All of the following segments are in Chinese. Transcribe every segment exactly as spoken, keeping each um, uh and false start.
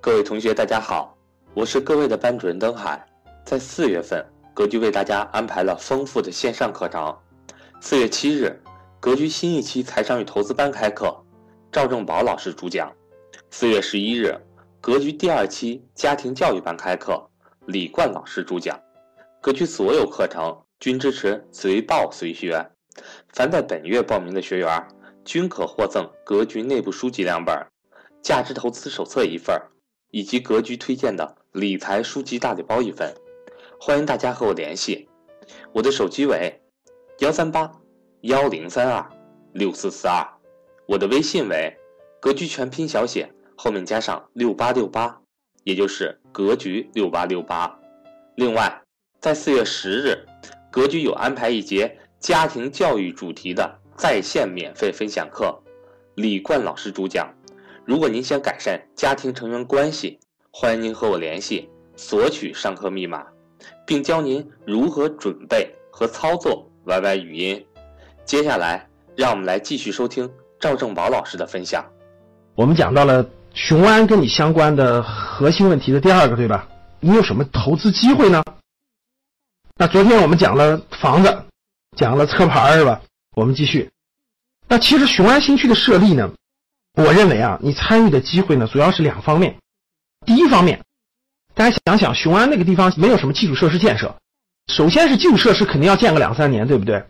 各位同学大家好，我是各位的班主任登海。在四月份，格局为大家安排了丰富的线上课程。四月七日，格局新一期财商与投资班开课，赵正宝老师主讲。四月十一日，格局第二期家庭教育班开课，李冠老师主讲。格局所有课程均支持随报随学，凡在本月报名的学员均可获赠格局内部书籍两本，价值投资手册一份，以及格局推荐的理财书籍大礼包一份。欢迎大家和我联系，我的手机为 一三八一零三二六四四二， 我的微信为格局全拼小写后面加上六八六八，也就是格局六八六八。另外，在四月十日，格局有安排一节家庭教育主题的在线免费分享课，李冠老师主讲。如果您想改善家庭成员关系，欢迎您和我联系，索取上课密码，并教您如何准备和操作 Y Y 语音。接下来，让我们来继续收听赵正宝老师的分享。我们讲到了雄安跟你相关的核心问题的第二个，对吧？你有什么投资机会呢？那昨天我们讲了房子，讲了车牌，是吧？我们继续。那其实雄安新区的设立呢，我认为啊，你参与的机会呢，主要是两方面。第一方面，大家想想，雄安那个地方没有什么基础设施建设，首先是基础设施肯定要建个两三年，对不对？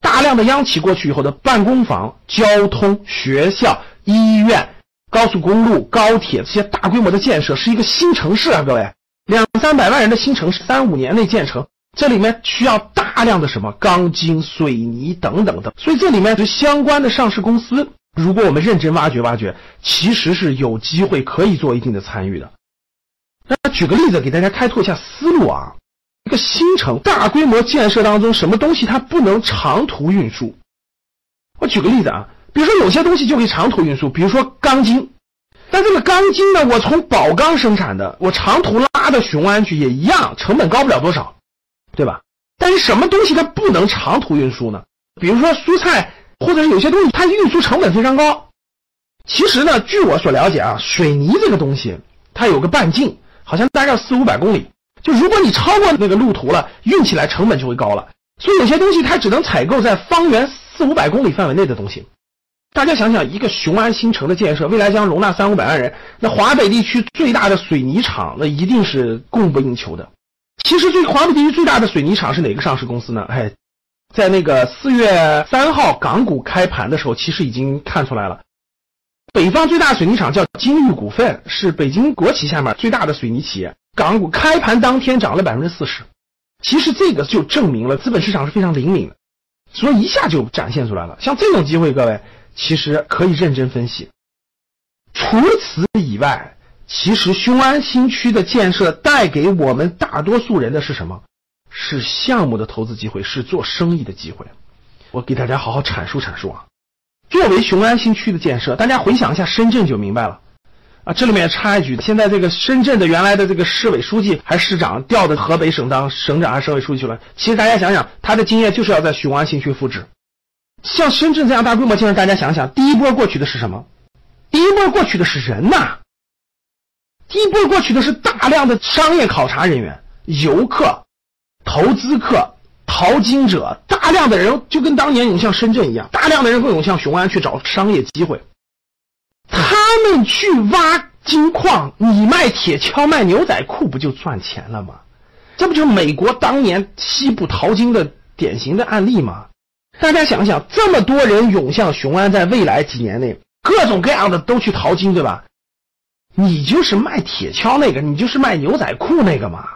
大量的央企过去以后的办公房、交通、学校、医院、高速公路、高铁，这些大规模的建设是一个新城市啊，各位，两三百万人的新城市，三五年内建成。这里面需要大量的什么钢筋、水泥等等的，所以这里面相关的上市公司，如果我们认真挖掘挖掘，其实是有机会可以做一定的参与的。那举个例子给大家开拓一下思路啊，一个新城大规模建设当中，什么东西它不能长途运输？我举个例子啊，比如说有些东西就可以长途运输，比如说钢筋，但这个钢筋呢，我从宝钢生产的，我长途拉到雄安去也一样，成本高不了多少，对吧？但是什么东西它不能长途运输呢？比如说蔬菜，或者是有些东西它运输成本非常高。其实呢，据我所了解啊，水泥这个东西它有个半径，好像大概四五百公里，就如果你超过那个路途了，运起来成本就会高了。所以有些东西它只能采购在方圆四五百公里范围内的东西。大家想想，一个雄安新城的建设，未来将容纳三五百万人，那华北地区最大的水泥厂，那一定是供不应求的。其实最华北地区最大的水泥厂是哪个上市公司呢？哎，在那个四月三号港股开盘的时候，其实已经看出来了。北方最大水泥厂叫金域股份，是北京国企下面最大的水泥企业，港股开盘当天涨了 百分之四十。 其实这个就证明了资本市场是非常灵敏的，所以一下就展现出来了。像这种机会，各位其实可以认真分析。除此以外，其实雄安新区的建设带给我们大多数人的是什么？是项目的投资机会，是做生意的机会。我给大家好好阐述阐述啊。作为雄安新区的建设，大家回想一下深圳就明白了啊。这里面插一句，现在这个深圳的原来的这个市委书记还市长调到河北省当省长还省委书记去了。其实大家想想，他的经验就是要在雄安新区复制。像深圳这样大规模建设，大家想想，第一波过去的是什么？第一波过去的是人呐、啊。第一波过去的是大量的商业考察人员、游客、投资客、淘金者，大量的人就跟当年涌向深圳一样，大量的人会涌向雄安去找商业机会。他们去挖金矿，你卖铁锹、卖牛仔裤不就赚钱了吗？这不就是美国当年西部淘金的典型的案例吗？大家想想，这么多人涌向雄安，在未来几年内，各种各样的都去淘金，对吧？你就是卖铁锹那个，你就是卖牛仔裤那个嘛。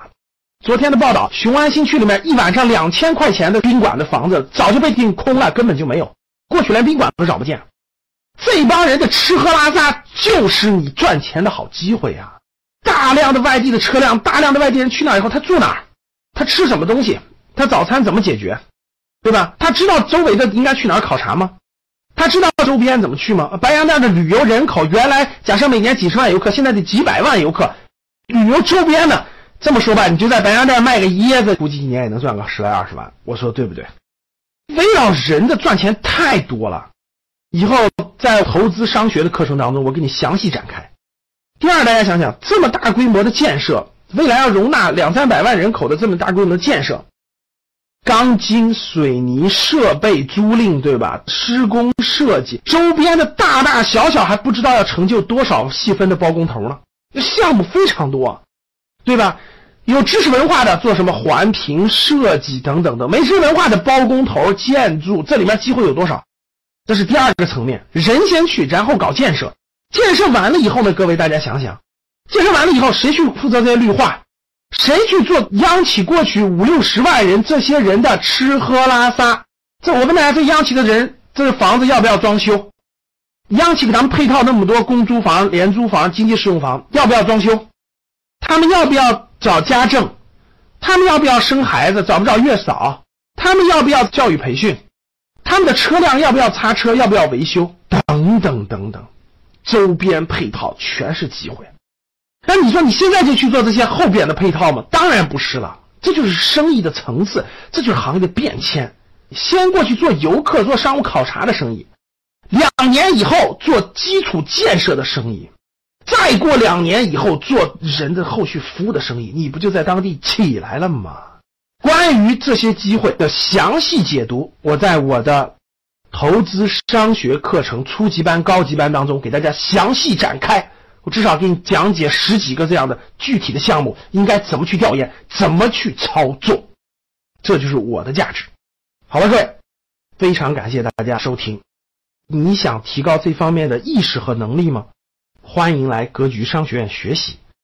昨天的报道，雄安新区里面一晚上两千块钱的宾馆的房子早就被订空了，根本就没有，过去连宾馆都找不见。这帮人的吃喝拉撒就是你赚钱的好机会啊！大量的外地的车辆，大量的外地人去那以后，他住哪儿？他吃什么东西？他早餐怎么解决？对吧？他知道周围的应该去哪儿考察吗？他知道周边怎么去吗？白洋淀的旅游人口原来假设每年几十万游客，现在得几百万游客。旅游周边呢，这么说吧，你就在白洋淀卖个椰子，估计一年也能赚个十来二十万，我说对不对？围绕人的赚钱太多了，以后在投资商学的课程当中，我给你详细展开。第二，大家想想，这么大规模的建设，未来要容纳两三百万人口的这么大规模的建设，钢筋、水泥、设备租赁，对吧？施工设计，周边的大大小小还不知道要成就多少细分的包工头呢。项目非常多，对吧？有知识文化的做什么环评设计等等的，没知识文化的包工头建筑，这里面机会有多少？这是第二个层面，人先去，然后搞建设。建设完了以后呢，各位大家想想，建设完了以后谁去负责这些绿化？谁去做央企过去五六十万人这些人的吃喝拉撒？这我问大家，这央企的人这房子要不要装修？央企给咱们配套那么多公租房、廉租房、经济适用房，要不要装修？他们要不要找家政？他们要不要生孩子？找不找月嫂？他们要不要教育培训？他们的车辆要不要擦车？要不要维修？等等等等，周边配套全是机会。那你说你现在就去做这些后边的配套吗？当然不是了，这就是生意的层次，这就是行业的变迁。先过去做游客、做商务考察的生意，两年以后做基础建设的生意，再过两年以后做人的后续服务的生意，你不就在当地起来了吗？关于这些机会的详细解读，我在我的投资商学课程初级班、高级班当中给大家详细展开。我至少给你讲解十几个这样的具体的项目，应该怎么去调研，怎么去操纵，这就是我的价值。好了，各位，非常感谢大家收听。你想提高这方面的意识和能力吗？欢迎来格局商学院学习。